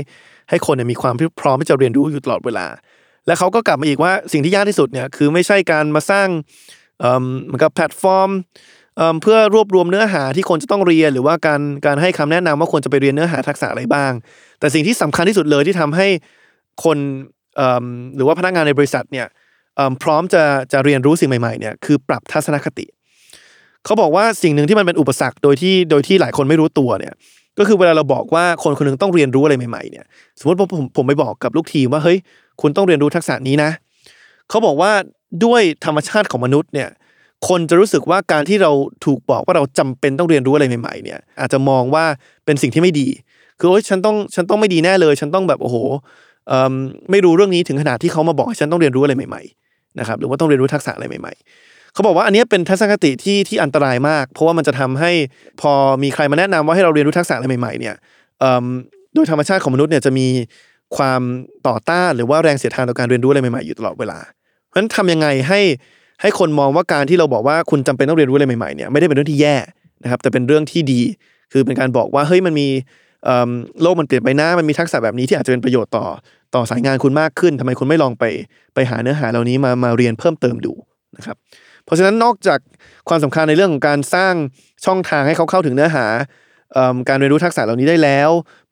ให้คนมีความพร้อมที่จะเรียนรู้อยู่ตลอดเวลาและเขาก็กลับมาอีกว่าสิ่งที่ยากที่สุดเนี่ยคือไม่ใช่การมาสร้างเหมือนกับแพลตฟอร์มเพื่อรวบรวมเนื้อหาที่คนจะต้องเรียนหรือว่าการการให้คำแนะนำว่าควรจะไปเรียนเนื้อหาทักษะอะไรบ้างแต่สิ่งที่สำคัญที่สุดเลยที่ทำให้คนหรือว่าพนักงานในบริษัทเนี่ยพร้อมจะจะเรียนรู้สิ่งใหม่ๆเนี่ยคือปรับทัศนคติเขาบอกว่าสิ่งหนึ่งที่มันเป็นอุปสรรคโดยที่โดยที่หลายคนไม่รู้ตัวเนี่ยก็คือเวลาเราบอกว่าคนคนนึงต้องเรียนรู้อะไรใหม่ๆเนี่ยสมมติผมผมไปบอกกับลูกทีมว่าเฮ้ยคุณต้องเรียนรู้ทักษะนี้นะเขาบอกว่าด้วยธรรมชาติของมนุษย์เนี่ยคนจะรู้สึกว่าการที่เราถูกบอกว่าเราจำเป็นต้องเรียนรู้อะไรใหม่ๆเนี่ยอาจจะมองว่าเป็นสิ่งที่ไม่ดีคือโอ๊ยฉันต้องฉันต้องไม่ดีแน่เลยฉันต้องแบบโอ้โหไม่รู้เรื่องนี้ถึงขนาดที่เขามาบอกฉันต้องเรียนรู้อะไรใหม่ๆนะครับหรือว่าต้องเรียนรู้ทักษะอะไรใหม่ๆเขาบอกว่าอันนี้เป็นทัศนคติที่ที่อันตรายมากเพราะว่ามันจะทำให้พอมีใครมาแนะนำว่าให้เราเรียนรู้ทักษะอะไรใหม่ๆเนี่ยโดยธรรมชาติของมนุษย์เนี่ยจะมีความต่อต้านหรือว่าแรงเสียดทานต่อการเรียนรู้อะไรใหม่ๆอยู่ตลอดเวลาเพราะฉะนั้นทำยังไงให้ให้คนมองว่าการที่เราบอกว่าคุณจำเป็นต้องเรียนรู้อะไรใหม่ๆเนี่ยไม่ได้เป็นเรื่องที่แย่นะครับแต่เป็นเรื่องที่ดีคือเป็นการบอกว่าเฮ้ยมันมีโลกมันเปลี่ยนไปนะมันมีทักษะแบบนี้ที่อาจจะเป็นประโยชน์ต่อต่อสายงานคุณมากขึ้นทำไมคุณไม่ลองไปไปหาเนื้อหาเหล่านี้มามาเรียนเพิ่มเติมดูนะครับเพราะฉะนั้นนอกจากความสำคัญในเรื่องของการสร้างช่องทางให้เขาเข้าถึงเนื้อหาการเรียนรู้ทักษะเหล่านี้ได้แล้ว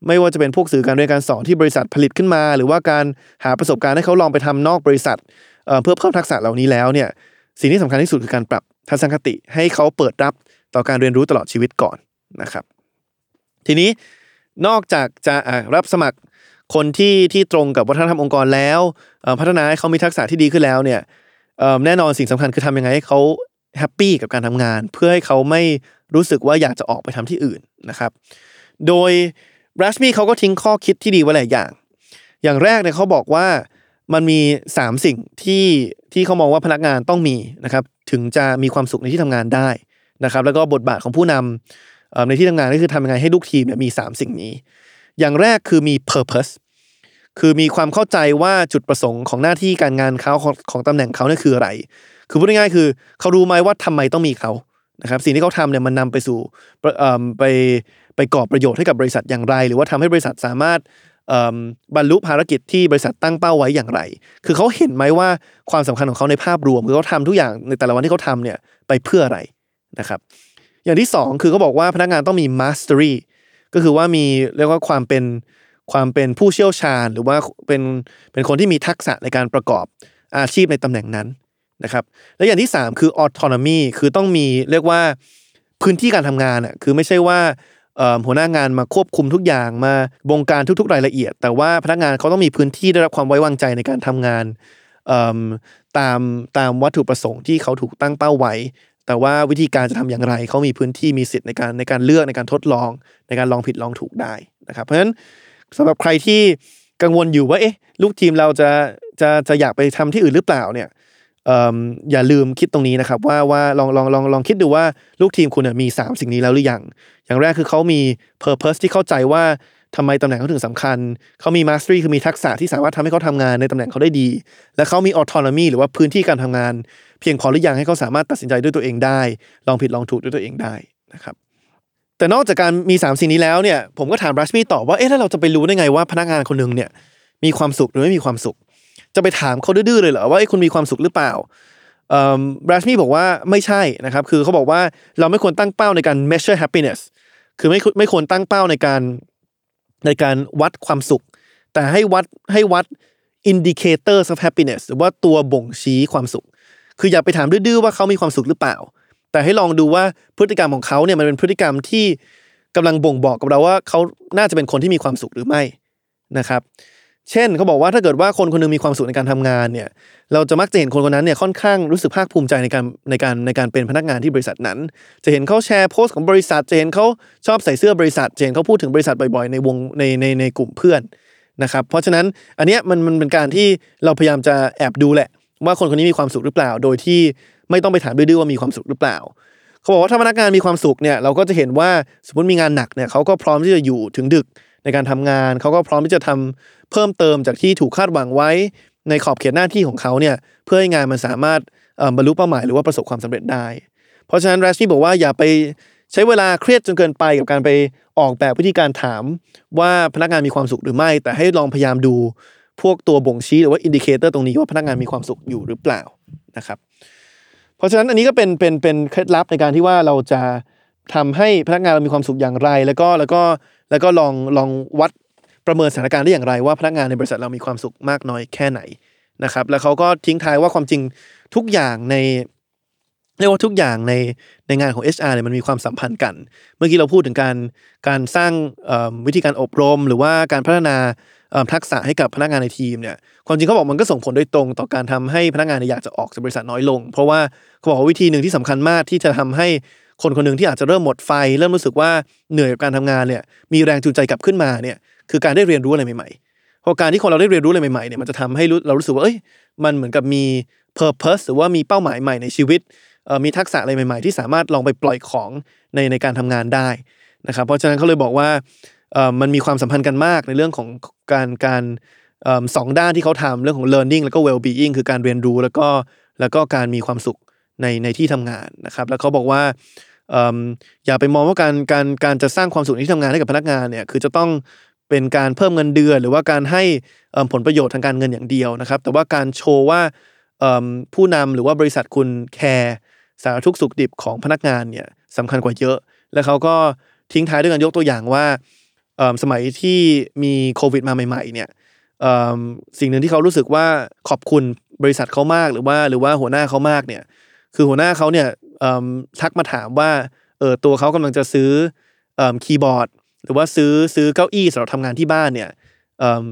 ไม่ว่าจะเป็นพวกสื่อการเรียนการสอนที่บริษัทผลิตขึ้นมาหรือว่าการหาประสบการณ์ให้เขาลองไปทำนอกบริษัทเพื่อเพิ่มทักษะเหล่านี้แล้วเนี่ยสิ่งที่สำคัญที่สุดคือการปรับทัศนคติให้เขาเปิดรับต่อการเรียนรู้ตลอดชีวิตก่อนนะครับทีนี้นอกจากจะรับสมัครคนที่ที่ตรงกับวัฒนธรรมองค์กรแล้วพัฒนาให้เขามีทักษะที่ดีขึ้นแล้วเนี่ยแน่นอนสิ่งสำคัญคือทำยังไงให้เขาแฮปปี้กับการทำงานเพื่อให้เขาไม่รู้สึกว่าอยากจะออกไปทำที่อื่นนะครับโดย Rasmi เขาก็ทิ้งข้อคิดที่ดีไว้หลายอย่างอย่างแรกเนี่ยเขาบอกว่ามันมีสามสิ่งที่ที่เขามองว่าพนักงานต้องมีนะครับถึงจะมีความสุขในที่ทำงานได้นะครับแล้วก็บทบาทของผู้นำในที่ทำงานก็คือทำยังไงให้ลูกทีมเนี่ยมีสามสิ่งนี้อย่างแรกคือมี purposeคือมีความเข้าใจว่าจุดประสงค์ของหน้าที่การงานเขาของของตำแหน่งเขาเนี่ยคืออะไรคือพูดง่ายๆคือเขารู้ไหมว่าทำไมต้องมีเขานะครับสิ่งที่เขาทำเนี่ยมันนำไปสู่ไปไปก่อประโยชน์ให้กับบริษัทอย่างไรหรือว่าทำให้บริษัทสามารถบรรลุภารกิจที่บริษัทตั้งเป้าไว้อย่างไรคือเขาเห็นไหมว่าความสำคัญของเขาในภาพรวมคือเขาทำทุกอย่างในแต่ละวันที่เขาทำเนี่ยไปเพื่ออะไรนะครับอย่างที่สองคือเขาบอกว่าพนักงานต้องมี mastery ก็คือว่ามีเรียกว่าความเป็นความเป็นผู้เชี่ยวชาญหรือว่าเป็นเป็นคนที่มีทักษะในการประกอบอาชีพในตำแหน่งนั้นนะครับและอย่างที่สามคือ autonomy คือต้องมีเรียกว่าพื้นที่การทำงานอ่ะคือไม่ใช่ว่า หัวหน้างานมาควบคุมทุกอย่างมาบงการทุกๆรายละเอียดแต่ว่าพนักงานเขาต้องมีพื้นที่ได้รับความไว้วางใจในการทำงานตามตามวัตถุประสงค์ที่เขาถูกตั้งเป้าไว้แต่ว่าวิธีการจะทำอย่างไรเขามีพื้นที่มีสิทธิ์ในการในการเลือกในการทดลองในการลองผิดลองถูกได้นะครับเพราะฉะนั้นสำหรับใครที่กังวลอยู่ว่าเอ๊ะลูกทีมเราจะจะจะอยากไปทำที่อื่นหรือเปล่าเนี่ยอย่าลืมคิดตรงนี้นะครับว่าว่าลองลองลองลองคิดดูว่าลูกทีมคุณมีสามสิ่งนี้แล้วหรือยังอย่างแรกคือเขามี purpose ที่เข้าใจว่าทำไมตำแหน่งเขาถึงสำคัญเขามี mastery คือมีทักษะที่สามารถทำให้เขาทำงานในตำแหน่งเขาได้ดีและเขามี autonomy หรือว่าพื้นที่การทำงานเพียงพอหรือยังให้เขาสามารถตัดสินใจด้วยตัวเองได้ลองผิดลองถูกด้วยตัวเองได้นะครับแต่นอกจากการมีสามสิ่งนี้แล้วเนี่ยผมก็ถามรัชมี่ต่อว่าเอ๊ะแล้วเราจะไปรู้ได้ไงว่าพนักงานคนนึงเนี่ยมีความสุขหรือไม่มีความสุขจะไปถามเขาดื้อๆเลยเหรอว่าไอ้คุณมีความสุขหรือเปล่าเอ่อ Rasmi บอกว่าไม่ใช่นะครับคือเขาบอกว่าเราไม่ควรตั้งเป้าในการ measure happiness คือไม่ไม่ควรตั้งเป้าในการในการวัดความสุขแต่ให้วัดให้วัด indicators of happiness หรือว่าตัวบ่งชี้ความสุขคืออย่าไปถามดื้อๆว่าเขามีความสุขหรือเปล่าแต่ให้ลองดูว่าพฤติกรรมของเขาเนี่ยมันเป็นพฤติกรรมที่กำลังบ่งบอกกับเราว่าเขาน่าจะเป็นคนที่มีความสุขหรือไม่นะครับเช่นเขาบอกว่าถ้าเกิดว่าคนคนนึงมีความสุขในการทำงานเนี่ยเราจะมักจะเห็นคนคนนั้นเนี่ยค่อนข้างรู้สึกภาคภูมิใจในการในการในการเป็นพนักงานที่บริษัทนั้นจะเห็นเขาแชร์โพสต์ของบริษัทจะเห็นเขาชอบใส่เสื้อบริษัทจะเห็นเขาพูดถึงบริษัทบ่อยๆในวงในในในกลุ่มเพื่อนนะครับเพราะฉะนั้นอันเนี้ยมันมันเป็นการที่เราพยายามจะแอบดูแหละว่าคนคนนี้มีความสุขหรือเปล่าโดยที่ไม่ต้องไปถามดื้อๆว่ามีความสุขหรือเปล่าเขาบอกว่าถ้าพนักงานมีความสุขเนี่ยเราก็จะเห็นว่าสมมติมีงานหนักเนี่ยเขาก็พร้อมที่จะอยู่ถึงดึกในการทำงานเขาก็พร้อมที่จะทำเพิ่มเติมจากที่ถูกคาดหวังไว้ในขอบเขตหน้าที่ของเขาเนี่ยเพื่อให้งานมันสามารถบรรลุเป้าหมายหรือว่าประสบความสำเร็จได้เพราะฉะนั้น Rasmi บอกว่าอย่าไปใช้เวลาเครียดจนเกินไปกับการไปออกแบบวิธีการถามว่าพนักงานมีความสุขหรือไม่แต่ให้ลองพยายามดูพวกตัวบ่งชี้หรือว่าอินดิเคเตอร์ตรงนี้ว่าพนักงานมีความสุขอยู่หรือเปล่านะครับเพราะฉะนั้นอันนี้ก็เป็นเป็นเป็นเคล็ดลับในการที่ว่าเราจะทำให้พนักงานเรามีความสุขอย่างไรแล้วก็แล้วก็แล้วก็ลองลองวัดประเมินสถานการณ์ได้อย่างไรว่าพนักงานในบริษัทเรามีความสุขมากน้อยแค่ไหนนะครับแล้วเขาก็ทิ้งท้ายว่าความจริงทุกอย่างในเรียกว่าทุกอย่างในในงานของ เอช อาร์ เนี่ยมันมีความสัมพันธ์กันเมื่อกี้เราพูดถึงการการสร้างวิธีการอบรมหรือว่าการพัฒนาทักษะให้กับพนักงานในทีมเนี่ยความจริงเขาบอกมันก็ส่งผลโดยตรงต่อการทำให้พนักงานอยากจะออกจากบริษัทน้อยลงเพราะว่าเขาบอกว่าวิธีหนึ่งที่สำคัญมากที่จะทำให้คนคนหนึ่งที่อาจจะเริ่มหมดไฟเริ่มรู้สึกว่าเหนื่อยกับการทำงานเนี่ยมีแรงจูงใจกลับขึ้นมาเนี่ยคือการได้เรียนรู้อะไรใหม่ๆเพราะการที่คนเราได้เรียนรู้อะไรใหม่ๆเนี่ยมันจะทำให้เรารู้สึกว่าเอ้ยมันเหมือนกับมี purpose หรือว่ามีเป้าหมายใหม่ในชีวิตมีทักษะอะไรใหม่ๆที่สามารถลองไปปล่อยของในในการทำงานได้นะครับเพราะฉะนั้นเขาเลยบอกว่ามันมีความสัมพันธ์กันมากในเรื่องของการการสองด้านที่เขาทำเรื่องของ learning แล้วก็ well-being คือการเรียนรู้แล้วก็แล้วก็การมีความสุขในในที่ทำงานนะครับแล้วเขาบอกว่าอย่าไปมองว่าการการการจะสร้างความสุขในที่ทำงานให้กับพนักงานเนี่ยคือจะต้องเป็นการเพิ่มเงินเดือนหรือว่าการให้ผลประโยชน์ทางการเงินอย่างเดียวนะครับแต่ว่าการโชว์ว่าผู้นำหรือว่าบริษัทคุณแคร์สารทุกข์สุขดิบของพนักงานเนี่ยสำคัญกว่าเยอะแล้วเขาก็ทิ้งท้ายด้วยการยกตัวอย่างว่าสมัยที่มีโควิดมาใหม่ๆเนี่ยสิ่งหนึ่งที่เขารู้สึกว่าขอบคุณบริษัทเขามากหรือว่าหรือว่าหัวหน้าเขามากเนี่ยคือหัวหน้าเขาเนี่ยทักมาถามว่าเออตัวเขากำลังจะซื้อคีย์บอร์ดหรือว่าซื้อซื้อเก้าอี้สำหรับทำงานที่บ้านเนี่ย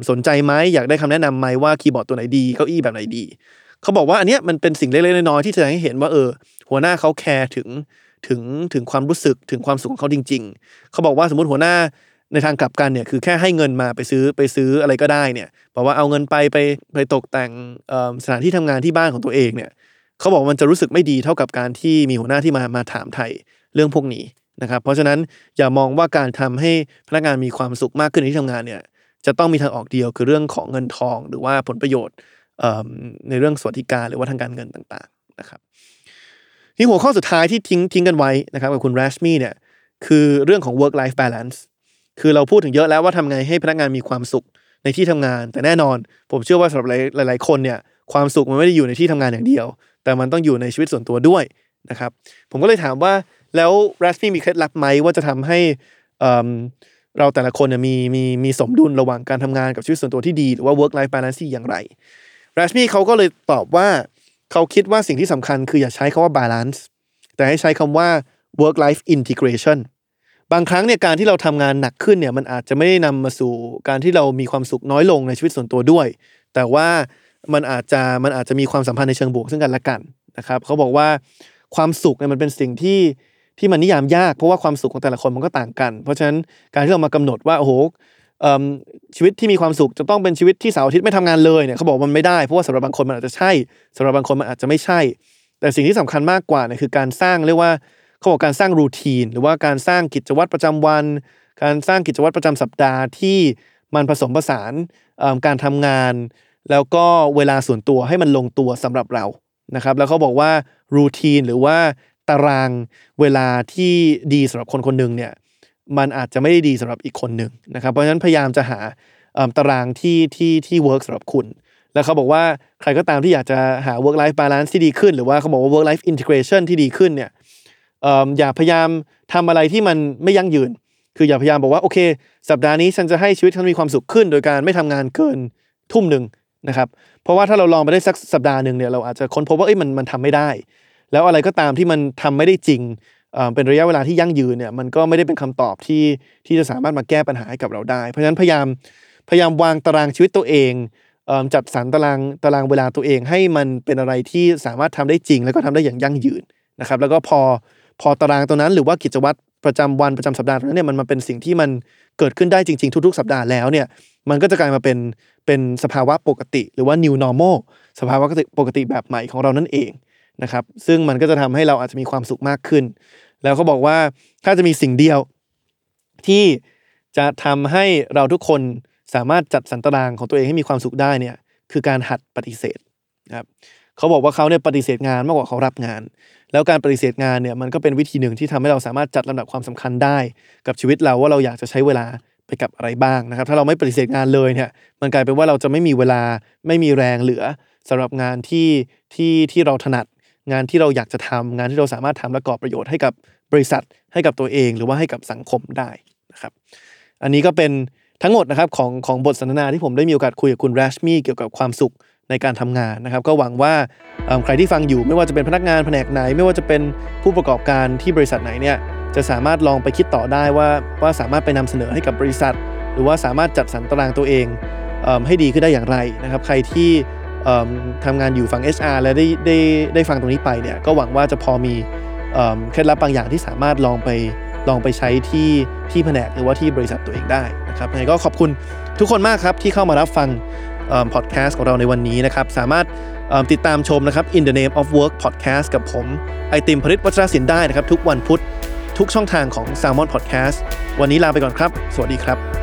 สนใจไหมอยากได้คำแนะนำไหมว่าคีย์บอร์ดตัวไหนดีเก้าอี้แบบไหนดีเขาบอกว่าอันเนี้ยมันเป็นสิ่งเล็กๆน้อยๆที่แสดงให้เห็นว่าเออหัวหน้าเขาแคร์ถึงถึงถึงความรู้สึกถึงความสุขของเขาจริงๆเขาบอกว่าสมมติหัวหน้าในทางกลับกันเนี่ยคือแค่ให้เงินมาไปซื้อไปซื้ออะไรก็ได้เนี่ยบอกว่าเอาเงินไปไปไปตกแต่งสถานที่ทำงานที่บ้านของตัวเองเนี่ยเขาบอกมันจะรู้สึกไม่ดีเท่ากับการที่มีหัวหน้าที่มามาถามไถ่เรื่องพวกนี้นะครับเพราะฉะนั้นอย่ามองว่าการทำให้พนักงานมีความสุขมากขึ้นในที่ทำงานเนี่ยจะต้องมีทางออกเดียวคือเรื่องของเงินทองหรือว่าผลประโยชน์ในเรื่องสวัสดิการหรือว่าทางการเงินต่างๆนะครับที่หัวข้อสุดท้ายที่ทิ้งทิ้งกันไว้นะครับกับคุณ Rasmi เนี่ยคือเรื่องของ work life balance คือเราพูดถึงเยอะแล้วว่าทำไงให้พนักงานมีความสุขในที่ทำงานแต่แน่นอนผมเชื่อว่าสำหรับหลายๆคนเนี่ยความสุขมันไม่ได้อยู่ในที่ทำงานอย่างเดียวแต่มันต้องอยู่ในชีวิตส่วนตัวด้วยนะครับผมก็เลยถามว่าแล้ว Rasmi มีเคล็ดลับไหมว่าจะทำให้เราแต่ละคนเนี่ยมีมีมีสมดุลระหว่างการทำงานกับชีวิตส่วนตัวที่ดีหรือว่า work life balance อย่างไร Rasmi เขาก็เลยตอบว่าเขาคิดว่าสิ่งที่สำคัญคืออย่าใช้คำว่า balance แต่ให้ใช้คำว่า work life integration บางครั้งเนี่ยการที่เราทำงานหนักขึ้นเนี่ยมันอาจจะไม่ได้นำมาสู่การที่เรามีความสุขน้อยลงในชีวิตส่วนตัวด้วยแต่ว่ามันอาจจะมันอาจจะมีความสัมพันธ์ในเชิงบวกซึ่งกันและกันนะครับเขาบอกว่าความสุขเนี่ยมันเป็นสิ่งที่ที่มันนิยามยากเพราะว่าความสุขของแต่ละคนมันก็ต่างกันเพราะฉะนั้นการที่เรามากำหนดว่าโอ้โหชีวิตที่มีความสุขจะต้องเป็นชีวิตที่เสาร์อาทิตย์ไม่ทำงานเลยเนี่ยเขาบอกมันไม่ได้เพราะว่าสำหรับบางคนมันอาจจะใช่สำหรับบางคนมันอาจจะไม่ใช่แต่สิ่งที่สำคัญมากกว่าเนี่ยคือการสร้างเรียกว่าเขาบอกการสร้างรูทีนหรือว่าการสร้างกิจวัตรประจำวันการสร้างกิจวัตรประจำสัปดาห์ที่มันผสมผสานการทำงานแล้วก็เวลาส่วนตัวให้มันลงตัวสำหรับเรานะครับแล้วเขาบอกว่ารูทีนหรือว่าตารางเวลาที่ดีสำหรับคนคนหนึ่งเนี่ยมันอาจจะไม่ได้ดีสำหรับอีกคนหนึ่งนะครับเพราะฉะนั้นพยายามจะหาตารางที่ที่ที่เวิร์กสำหรับคุณแล้วเขาบอกว่าใครก็ตามที่อยากจะหา work life balance ที่ดีขึ้นหรือว่าเขาบอกว่า work life integration ที่ดีขึ้นเนี่ยอย่าพยายามทำอะไรที่มันไม่ยั่งยืนคืออย่าพยายามบอกว่าโอเคสัปดาห์นี้ฉันจะให้ชีวิตฉันมีความสุขขึ้นโดยการไม่ทำงานเกินทุ่มหนึ่งนะครับเพราะว่าถ้าเราลองไปได้สักสัปดาห์นึงเนี่ยเราอาจจะค้นพบว่าเอ้ยมันมันทำไม่ได้แล้วอะไรก็ตามที่มันทำไม่ได้จริงเป็นระยะเวลาที่ยั่งยืนเนี่ยมันก็ไม่ได้เป็นคำตอบที่ที่จะสามารถมาแก้ปัญหาให้กับเราได้เพราะฉะนั้นพยายามพยายามวางตารางชีวิตตัวเองจัดสรรตารางตารางเวลาตัวเองให้มันเป็นอะไรที่สามารถทำได้จริงแล้วก็ทำได้อย่างยั่งยืนนะครับแล้วก็พอพอตารางตัวนั้นหรือว่ากิจวัตรประจำวันประจำสัปดาห์นั้นเนี่ยมันมาเป็นสิ่งที่มันเกิดขึ้นได้จริงๆทุกๆสัปดาห์แล้วเนี่ยมันก็จะกลายมาเป็นเป็นสภาวะปกติหรือว่า new normal สภาวะปกติแบบใหม่ของเรานั่นเองนะครับซึ่งมันก็จะทำให้เราอาจจะมีความสุขมากขึ้นแล้วเขาบอกว่าถ้าจะมีสิ่งเดียวที่จะทำให้เราทุกคนสามารถจัดสรรตารางของตัวเองให้มีความสุขได้เนี่ยคือการหัดปฏิเสธนะครับเขาบอกว่าเขาเนี่ยปฏิเสธงานมากกว่าเขารับงานแล้วการปฏิเสธงานเนี่ยมันก็เป็นวิธีหนึ่งที่ทำให้เราสามารถจัดลำดับความสำคัญได้กับชีวิตเราว่าเราอยากจะใช้เวลาไปกับอะไรบ้างนะครับถ้าเราไม่ปฏิเสธงานเลยเนี่ยมันกลายเป็นว่าเราจะไม่มีเวลาไม่มีแรงเหลือสำหรับงานที่ที่ที่เราถนัดงานที่เราอยากจะทำงานที่เราสามารถทำและก่อประโยชน์ให้กับบริษัทให้กับตัวเองหรือว่าให้กับสังคมได้นะครับอันนี้ก็เป็นทั้งหมดนะครับของของบทสนทนาที่ผมได้มีโอกาสคุยกับคุณ Rasmi เกี่ยวกับความสุขในการทำงานนะครับก็หวังว่าใครที่ฟังอยู่ไม่ว่าจะเป็นพนักงานแผนกไหนไม่ว่าจะเป็นผู้ประกอบการที่บริษัทไหนเนี่ยจะสามารถลองไปคิดต่อได้ว่าว่าสามารถไปนำเสนอให้กับบริษัทหรือว่าสามารถจัดสรรตารางตัวเองเอ่อให้ดีขึ้นได้อย่างไรนะครับใครที่เอ่อทำงานอยู่ฝั่ง เอช อาร์ และได้ได้ได้ฟังตรงนี้ไปเนี่ยก็หวังว่าจะพอมีเอ่อเคล็ดลับบางอย่างที่สามารถลองไปลองไปใช้ที่ที่แผนกหรือว่าที่บริษัทตัวเองได้นะครับยังไงก็ขอบคุณทุกคนมากครับที่เข้ามารับฟังพอดแคสต์ของเราในวันนี้นะครับสามารถติดตามชมนะครับ In the Name of Work Podcast กับผมไอติม Parit Watrasin ได้นะครับทุกวันพุธทุกช่องทางของ Salmon Podcast วันนี้ลาไปก่อนครับสวัสดีครับ